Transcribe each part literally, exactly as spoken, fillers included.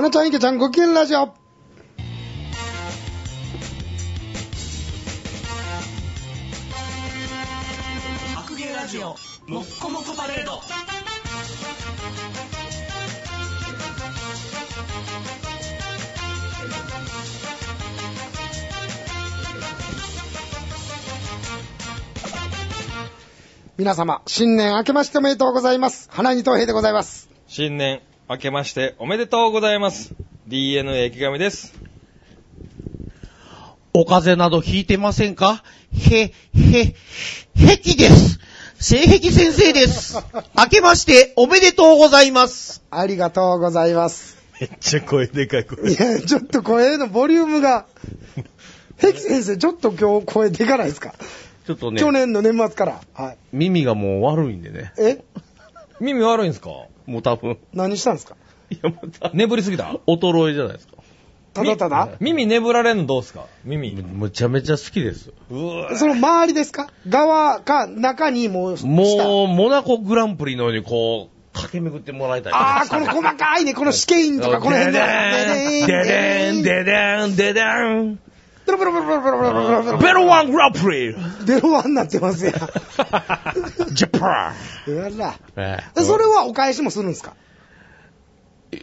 花ちゃん、池ちゃん、ごきげんラジオ。白芸ラジオもっこもこパレード。皆様、新年明けましておめでとうございます。花にとうへいでございます。新年明けましておめでとうございます。 ディーエヌエー 池上です。お風邪などひいてませんか？へ、へ、へきです。性癖先生です。明けましておめでとうございます。ありがとうございます。めっちゃ声でかい。声、いや、ちょっと声のボリュームがへき先生、ちょっと今日声でかないですか？ちょっとね、去年の年末から、はい、耳がもう悪いんでね。え、耳悪いんですか？もう多分。何したんですか？いや、また眠りすぎた。衰えじゃないですか。ただただ耳眠られんのどうですか？耳 め, めちゃめちゃ好きです。うわ、その周りですか？側か中にもうもうモナコグランプリのようにこう駆け巡ってもらいたい。ああ、この細かいね、この試験員とかこの辺でデデンデデンデデンベロワングランプリベロワンになってますやん。ジャパンやら、えー、それはお返しもするんですか？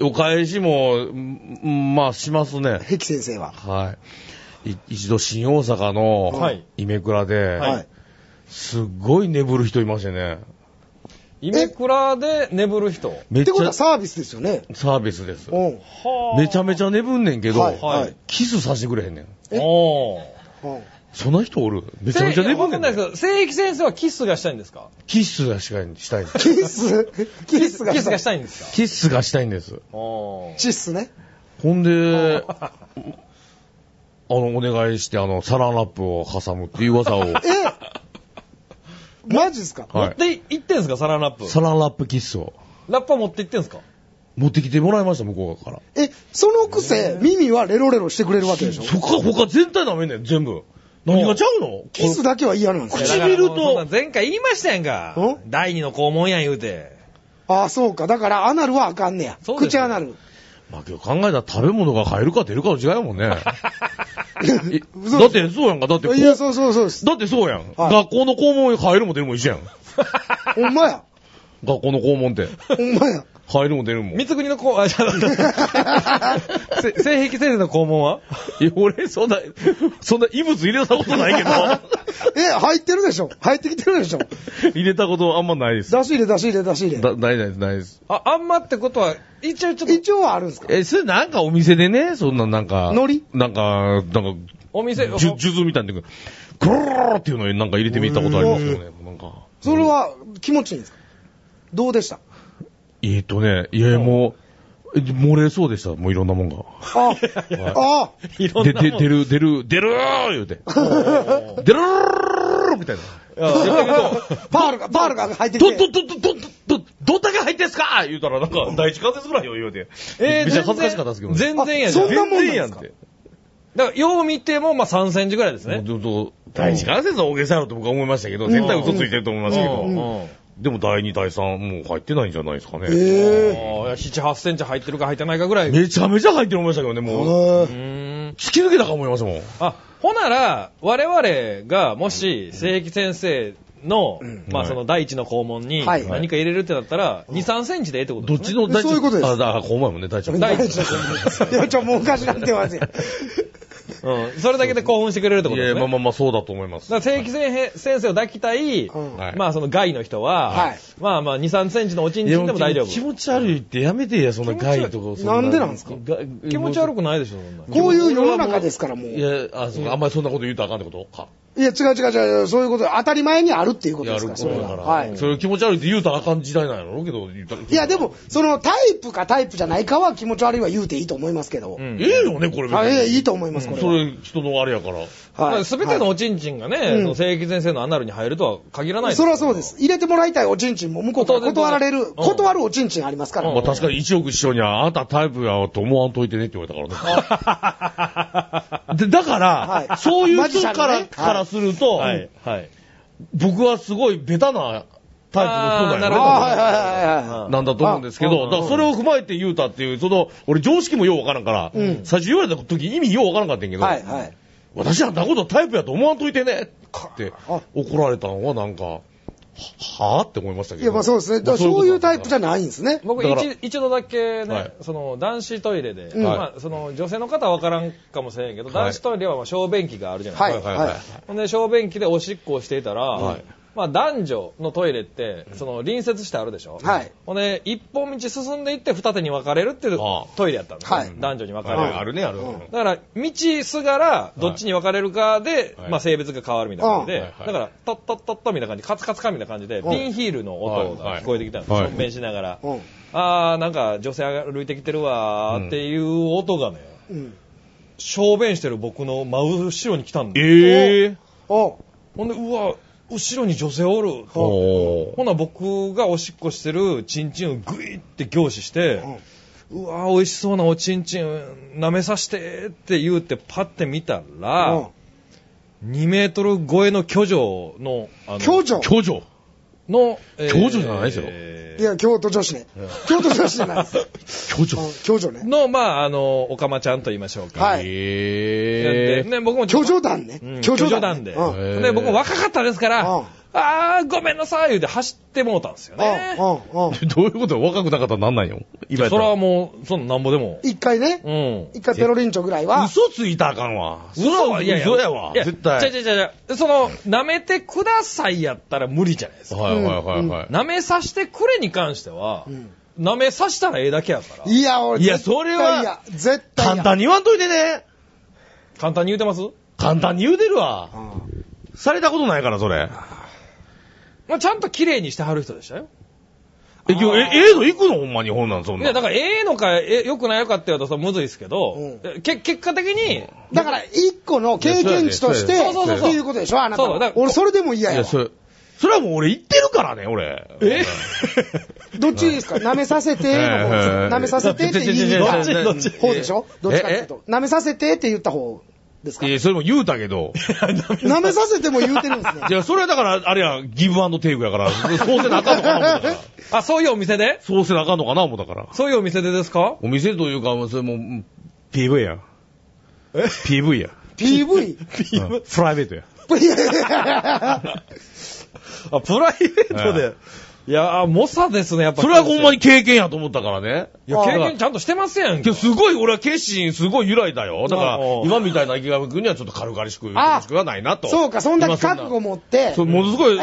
お返しもまあしますね。碧先生は、はい、い一度新大阪のイメクラで、はい、すっごい眠る人いましたね。イメクラで眠る人ってことはサービスですよね。サービスです。おはめちゃめちゃ眠んねんけど、はいはい、キスさせてくれへんねん。えおそんな人おる？めちゃめちゃ眠んねん。聖域先生はキスがしたいんですか？キスがしたいんです。キスキスがしたいんですか？キスがしたいんです。おチスね。ほんであのお願いしてあのサランラップを挟むっていう技をえマジですか？はい、持って行ってんすか？サランラップ。サランラップキッスを。ラッパー持って行ってんすか？持ってきてもらいました、向こうから。え、そのくせ、耳はレロレロしてくれるわけでしょ？そっか、他全体舐めんねん、全部。何がちゃうの？キスだけは嫌なんですよ。唇と。前回言いましたやんか。ん？第二の肛門やん言うて。ああ、そうか。だから、アナルはあかんねや。そうです。口アナル。まあ今日考えたら食べ物が入るか出るかの違いもんね。だってそうやんか。だってこう。いや、そうそうそうです。だってそうやん。はい、学校の校門入るも出るも一緒やん。ほんまや。学校の校門って。ほんまや。入るも出るも。三つ国の校、あ、じゃあ、性癖先生の校門は？いや、俺、そんな、そんな異物入れたことないけど。え、入ってるでしょ。入ってきてるでしょ。入れたことあんまないです。出し入れ、出し入れ、出し入れ。だ、ないです、ないです。あ、あんまってことは、一応ちょっと。一応はあるんですか？え、それなんかお店でね、そんななんか。海苔？なんか、なんか、お店、じゅ、じゅずみたいなのに、くるーっていうのになんか入れてみたことありますよね。なんか。それは気持ちいいんですか？どうでした？えっとね、いや、もう、漏れそうでした。もういろんなもんが。あ、はい、あ、で、で、出る、出る、出るー言うて。出るーみたいな。パールが、パールが入ってきて。ど、ど、ど、ど、ど、ど、どたが入ってんすか言うたら、なんか、第一関節ぐらいよ、言うて。えー、めちゃ恥ずかしかったですけどね。全然やん。そんなもんやんって。だから、よう見ても、まあ、さんセンチぐらいですね。ど、ど、第一関節の大げさやろと僕は思いましたけど、絶対嘘ついてると思いますけど。でもだいにだいさんもう入ってないんじゃないですかね。えー、なな、はちセンチ入ってるか入ってないかぐらい。めちゃめちゃ入ってる思いましたけどね、もう。突き抜けたか思いましたもん。あ、ほなら、我々がもし、聖域先生の、うん、まあその第一の肛門に何か入れるってなったら、はい、に、さんセンチでええってことですね。どっちの第一。そういうことです。あ、だから肛門もね、第一の。第一の肛門。いや、ちょ、もうおかしなってますよ。うん、それだけで興奮してくれるってことですね。いや、まあまあまあ、そうだと思います。だから、正規先生を抱きたい、はい、まあその害の人は、はい、まあまあ、に、さんセンチのおちんちんでも大丈夫。気持ち悪いってやめてや、そんな害とか。なんでなんですか？気持ち悪くないでしょ、そんな。こういう世の中ですから、もう。いや、あ、そう、あんまりそんなこと言うとあかんってことか。いや、違う違う違う、そういうこと、当たり前にあるっていうことですから、それは。はい。それ気持ち悪いって言うとあかん時代なんやろうけど、言ったら。いや、でも、そのタイプかタイプじゃないかは気持ち悪いは言うていいと思いますけど。ええよね、これ。あ、ええ、いいと思います、これ。それ人のあれやから。すべてのおちんちんがね、聖域先生のアナルに入るとは限らないです。それはそうです。入れてもらいたいおちんちんも向こうから断られる、断るおちんちんありますから。まあ確かに一億師匠にはあなたタイプやと思わんといてねって言われたからね。だから、そういう人からすると、僕はすごいベタなタイプの人だよね。ああ、なんだと思うんですけど、だからそれを踏まえて言うたっていう、その、俺常識もようわからんから、うん、最初言われた時意味ようわからんかったんけど、はいはい、私あんなことタイプやと思わんといてねって怒られたのはなんか、はぁって思いましたけど。いや、まあそうですね。だからそういうタイプじゃないんですね。僕一、一度だけね、はい、その、男子トイレで、うん、まあ、その、女性の方は分からんかもしれんけど、はい、男子トイレはまあ小便器があるじゃないですか。はい、はい、はい。ほんで、小便器でおしっこをしていたら、はい、まあ、男女のトイレって、その、隣接してあるでしょ。はい。ほんで、一本道進んでいって二手に分かれるっていうトイレやったんですよ。はい。男女に分かれる。はい、あるね、ある。だから、道すがら、どっちに分かれるかで、はい、まあ、性別が変わるみたいな感じで、はい、だから、トットットットみたいな感じ、カツカツカみたいな感じで、ピンヒールの音が聞こえてきたんですよ。はいはい、面しながら。はい、あー、なんか、女性が歩いてきてるわーっていう音がね、うん、小便してる僕の真後ろに来たんですよ。えー。ほんで、うわ、後ろに女性おると、ほな僕がおしっこしてるチンチンをグイって凝視して、うん、うわー美味しそうなおチンチン舐めさせてって言うてパッて見たら、うん、にメートル超えの巨女の、あの巨女巨女の、えー、巨女じゃないですよ。いや、京都女子ね。京都女子じゃないです。京女京女ね。の、まあ、あの、おかまちゃんと言いましょうか。はい。へぇー。ね、僕も。京女団ね。うん、京女団で。ね、僕も若かったですから、あー、ごめんなさい、言うて走ってもうたんですよね。どういうこと？若くなかったらなんないよ。今やったら。それはもう、そんななんぼでも。一回ね。うん。一回ペロリンチョぐらいは。嘘ついたらあかんわ。嘘は、いやいや。嘘やわ。絶対。ちゃちゃちゃちゃ。その、舐めてくださいやったら無理じゃないですか。はいはいはいはい。舐めさせてくれに関しては、うん、舐めさせたらええだけやから。いや、俺、いや、それは、絶対。簡単に言わんといてね。簡単に言うてます？簡単に言うてるわ。うん、されたことないから、それ。まあ、ちゃんと綺麗にしてはる人でしたよ。え、え、ええの行くのほんまに本なんそんな。いや、だからええのか、え、良くないよかって言うとさ、むずいですけど、うん、け、結果的に、だから一個の経験値として、そうそうそう。っていうことでしょ、あなた。そうだ、俺それでも嫌やわ。それはもう俺言ってるからね、俺。えどっちですか？舐めさせての方です。舐めさせてって言う方でしょ？どっちかっていうと。舐めさせてって言った方ですか？いや、それも言うたけど。舐めさせても言うてるんですね。いや、それはだから、あれや、ギブアンドテイクやから、そうせなあかんのかな、思うたから。あ、そういうお店で？そうせなあかんのかな、思うたから。そういうお店でですか？お店というか、それも、ピーブイ や。え？ ピーブイ や。ピーブイ？ プライベートや。あ、プライベートで。はい、いやー、猛者ですね、やっぱ。それはほんまに経験やと思ったからね。いや、経験ちゃんとしてますやんけ。すごい、俺は決心、すごい揺らいだよ。だから、今みたいな池上くんにはちょっと軽々しく、楽しくはないなと。そうか、そんだけ覚悟持って。そものすごい。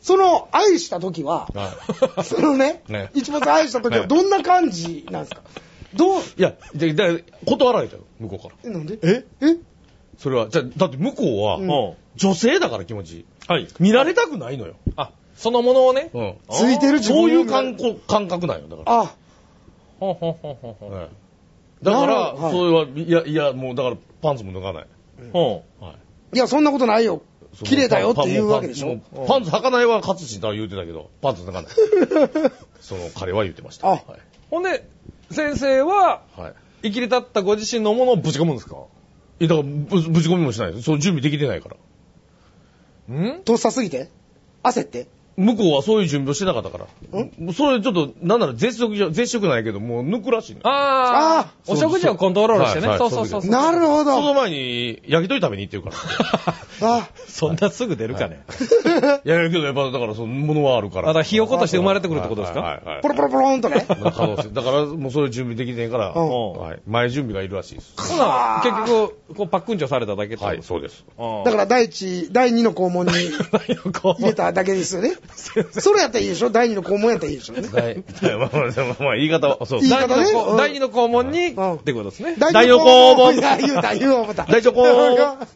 その、愛した時は、はい、そのね、ね一発愛した時は、どんな感じなんですか？どう？いや、じゃ、だ、断られたよ、向こうから。え、なんで？え？え？それは、じゃ、だって向こうは、うん、女性だから気持ちいい。はい。見られたくないのよ。あ、そのものをね。うん。ついてる自分。そういう感覚なんよ。だから。あ。ほんほんほんほんほん。だから、それは、いや、いや、もうだからパンツも脱がない。うん。いや、そんなことないよ。綺麗だよっていうわけでしょ。パンツ履かないは勝地とは言うてたけど、パンツ脱がない。その彼は言うてました。あ。ほんで、先生は、生きり立ったご自身のものをぶち込むんですか？いや、だから、ぶち込みもしないです。その準備できてないから。ん？とっさすぎて？焦って？向こうはそういう準備をしてなかったから。ん？それちょっと、なんなら絶食じゃ、絶食ないけど、もう抜くらしいね。ああ、お食事をコントロールしてね。そうそうそう。なるほど。その前に、焼き鳥食べに行ってるから。ああ。そんなすぐ出るかね。いや、けどやっぱ、だから、その、ものはあるから。だから、ひよことして生まれてくるってことですか？はいはい。ポロポロポローンとね。だから、もうそういう準備できてんから、前準備がいるらしいです。ほな、結局、こう、パックンチョされただけと。はい、そうです。だから、第一、第二の肛門に入れただけですよね。それやったらいいでしょ。第二の肛門やったらいいでしょ。はい。まあまあまあ、言い方は、そうです。第二の肛門に、ってことですね。第二の肛門。言うた、言う思った。第二の肛門。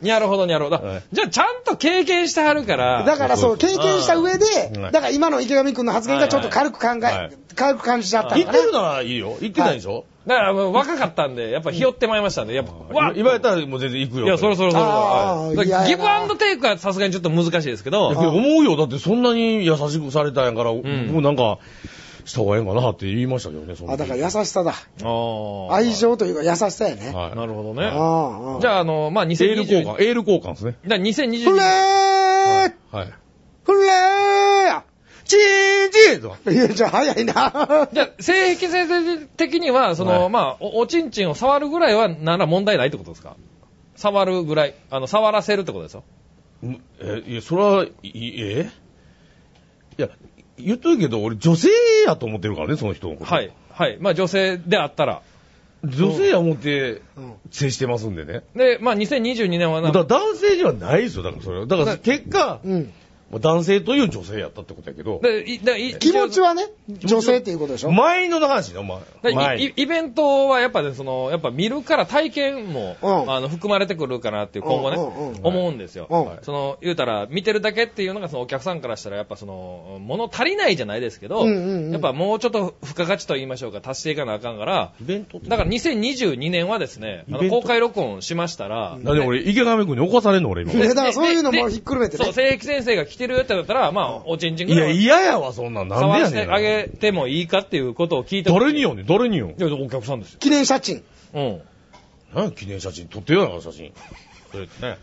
なるほど、なるほど。じゃあ、ちゃんと経験してはるから。だから、そう、経験した上で、だから今の池上くんの発言がちょっと軽く考え、軽く感じちゃったから。言ってるならいいよ。言ってないでしょ。だから、若かったんで、やっぱひよってまいりましたんで、やっぱ、わっ今やったらもう全然行くよ。いや、そろそろそろそろ。ギブアンドテイクはさすがにちょっと難しいですけど。思うよ。だってそんなに優しくされたんやから、もうなんか、した方がええんかなって言いましたけどね、その。あ、だから優しさだ。愛情というか優しさやね。はい。なるほどね。じゃあ、あの、まあ、にせんにじゅう。エール交換。エール交換ですね。だからにせんにじゅう。フレー！はい。フレー！えぞ。いや、じゃあ早いな。じゃあ、性癖先生的には、その、はい、まあお、おちんちんを触るぐらいは、なら問題ないってことですか？触るぐらい、あの、触らせるってことですよ。え、いや、それは、え？いや、言っとるけど、俺、女性やと思ってるからね、その人のこと。はい。はい。まあ、女性であったら。女性や思って接してますんでね。で、まあ、にせんにじゅうにねんはな。だ男性にはないですよ、だからそれは。だから、結果、うん。男性という女性やったってことやけど。でで気持ちはね、女性っていうことでしょ。前の話の、ま、前。イベントはやっぱね、その、やっぱ見るから体験も、うん、あの、含まれてくるかなっていう、今後ね、うんうん、思うんですよ、うんはい。その、言うたら、見てるだけっていうのが、その、お客さんからしたら、やっぱその、物足りないじゃないですけど、うんうんうん、やっぱもうちょっと付加価値と言いましょうか、達していかなあかんから、イベントってだからにせんにじゅうにねんはですね、あの公開録音しましたら、だって俺、池上くんに起こされんの俺今。だからそういうのもひっくるめてね。そう、聖域先生が来ててるってだったら、まあ、おちんちんぐらい。いや、嫌やわ、そんなん。なんでやねん。触ってあげてもいいかっていうことを聞いて。誰によね、誰によ。いや、お客さんですよ。記念写真。うん。何記念写真撮ってよ、な、写真。それね。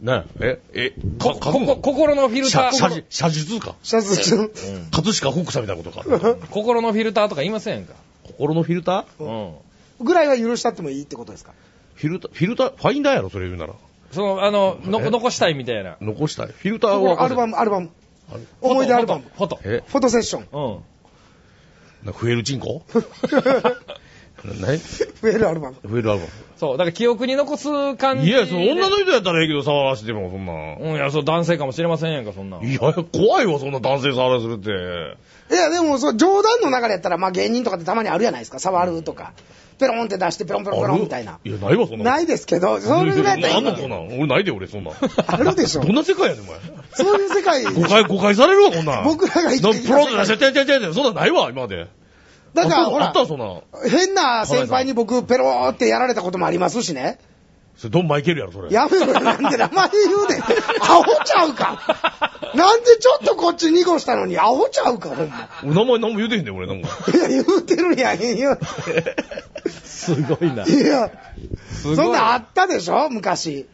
ねえ、え、こ、こ、こ、心のフィルター。写実、写実か。写実。うん。葛飾北斎みたいなことか。心のフィルターとか言いませんか。心のフィルター、うん、うん。ぐらいは許したってもいいってことですか。フィルター、フィルター、ファインダーやろ、それ言うなら。そのあのの残したいみたいな残したいフィルターをアルバムアルバム思い出アルバムフォトフォ ト, フォトセッション、うん、なんか増えるチンコ何増えるアルバム増えるアルバムそうだから記憶に残す感じいやその女の人やったらいいけど触らせてもそんなうんいやそう男性かもしれませんやんかそんないや怖いわそんな男性触らせるっていやでもそ冗談の中でやったらまあ芸人とかってたまにあるじゃないですか触るとか。うんペロンって出してペロンペロンペロンみたいな。いやないわそんな。ないですけど、それぐらいだよ。あんのかな。俺ないで俺そんな。あるでしょ。どんな世界やねんお前。そういう世界。誤解誤解されるわこんな。僕らが生きてきた。プロで出してててててそんなないわ今まで。だからほらあったそんな。変な先輩に僕ペローってやられたこともありますしね。それドンマイケルやろそれ。やめろなんで名前言うねん。アホちゃうか。なんでちょっとこっち濁したのにアホちゃうかほんま。お名前何も言うてへんねん俺なんか。いや言うてるやん言う。すごいな。いやすごい、そんなあったでしょ昔。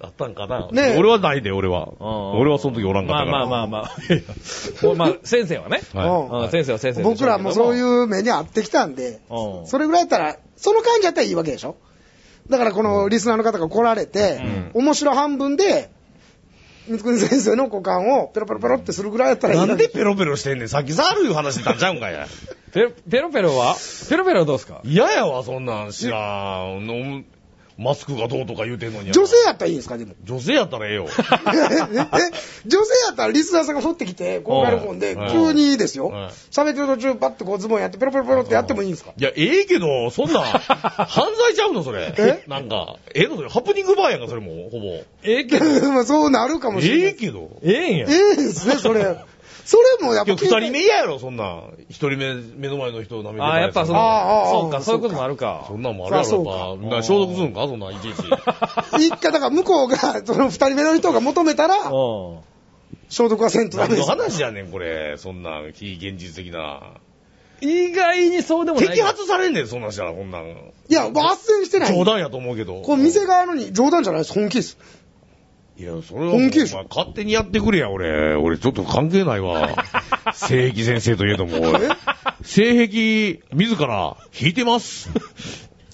あったんかな。ね、俺はないで俺は。俺はその時おらんかったから。まあまあまあまあ。まあ先生はね。はい、先生は先生。僕らもそういう目に遭ってきたんで、それぐらいやったらその感じやったらいいわけでしょ。だからこのリスナーの方が来られて、うん、面白半分で水国先生の股間をペロペロペロってするぐらいやったらいい。なんでペロペロしてんねん。さっき触るいう話だっちゃうんかいや。ペロペロペロはペロペロはどうですか。嫌 や, やわそんなん知らんの。マスクがどうとか言うてんのに。女性やったらいいんですかでも。女性やったらええよ。え女性やったらリスナーさんが取ってきてこうやるもんで急にいいですよ。喋ってる途中バッとこうズボンやってペロペロペロってやってもいいんですか。いやええけどそんな犯罪ちゃうのそれ。えなんかええのそれハプニングバーやんかそれもほぼ。ええけどまあそうなるかもしれない。ええけど。ええんや。ええですねそれ。それもやっぱふたりめやろそんなひとりめ目の前の人を舐めてたやつ。あやっぱそのそうかそういうこともあるか。そんなんもあるやろやっぱ消毒するんかそんないちいち。一回だから向こうがそのふたりめの人が求めたら消毒はせんとダメです。何の話やねんこれそんな非現実的な。意外にそうでもない。摘発されんねんそんなしたらこんなん。いや斡旋してない。冗談やと思うけど。こう店側のに冗談じゃないです本気です。いや、それは、勝手にやってくれや、俺。俺、ちょっと関係ないわ。性癖先生といえども、性癖、自ら、引いてます。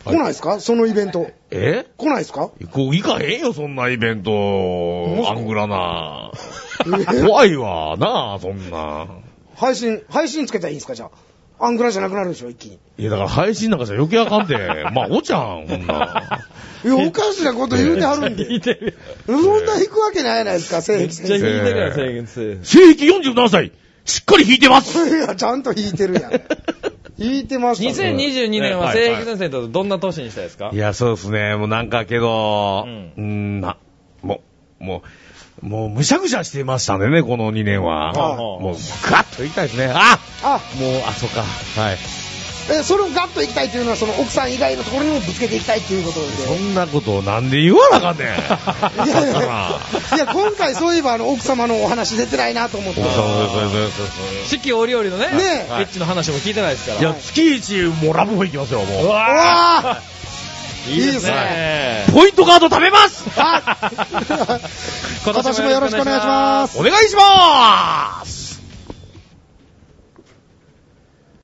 来ないですかそのイベント。え来ないですかこう、行かへんよ、そんなイベント。アングラな。怖いわ、なあ、そんな。配信、配信つけたらいいんですかじゃあ。アングラじゃなくなるでしょ、一気に。いや、だから配信なんかじゃ余計あかんて。まあ、おちゃん、こんな。いやおかしなこと言うてはるんで。引いてる。そんな引くわけないじゃないですか、正規先生。めっちゃ引いてるやん、正規先生。正規よんじゅうななさい、しっかり引いてます。いや、ちゃんと引いてるやん。引いてましたね。にせんにじゅうにねんは正規先生とどんな年にしたいですか？いや、そうですね。もうなんかけど、うん、うんな、もう、もう、もうむしゃくしゃしてましたんでね、このにねんは。ああもう、ガッといきたいですね。ああもう、あ、そっか。はい。えそれをガッといきたいというのはその奥さん以外のところにもぶつけていきたいということでそんなことをなんで言わなかんねんいやいやいや今回そういえばあの奥様のお話出てないなと思って四季折々のねエッチの話も聞いてないですからいや月一もラブホ行きますよもううわいいですねポイントカード食べます今年もよろしくお願いしますお願いします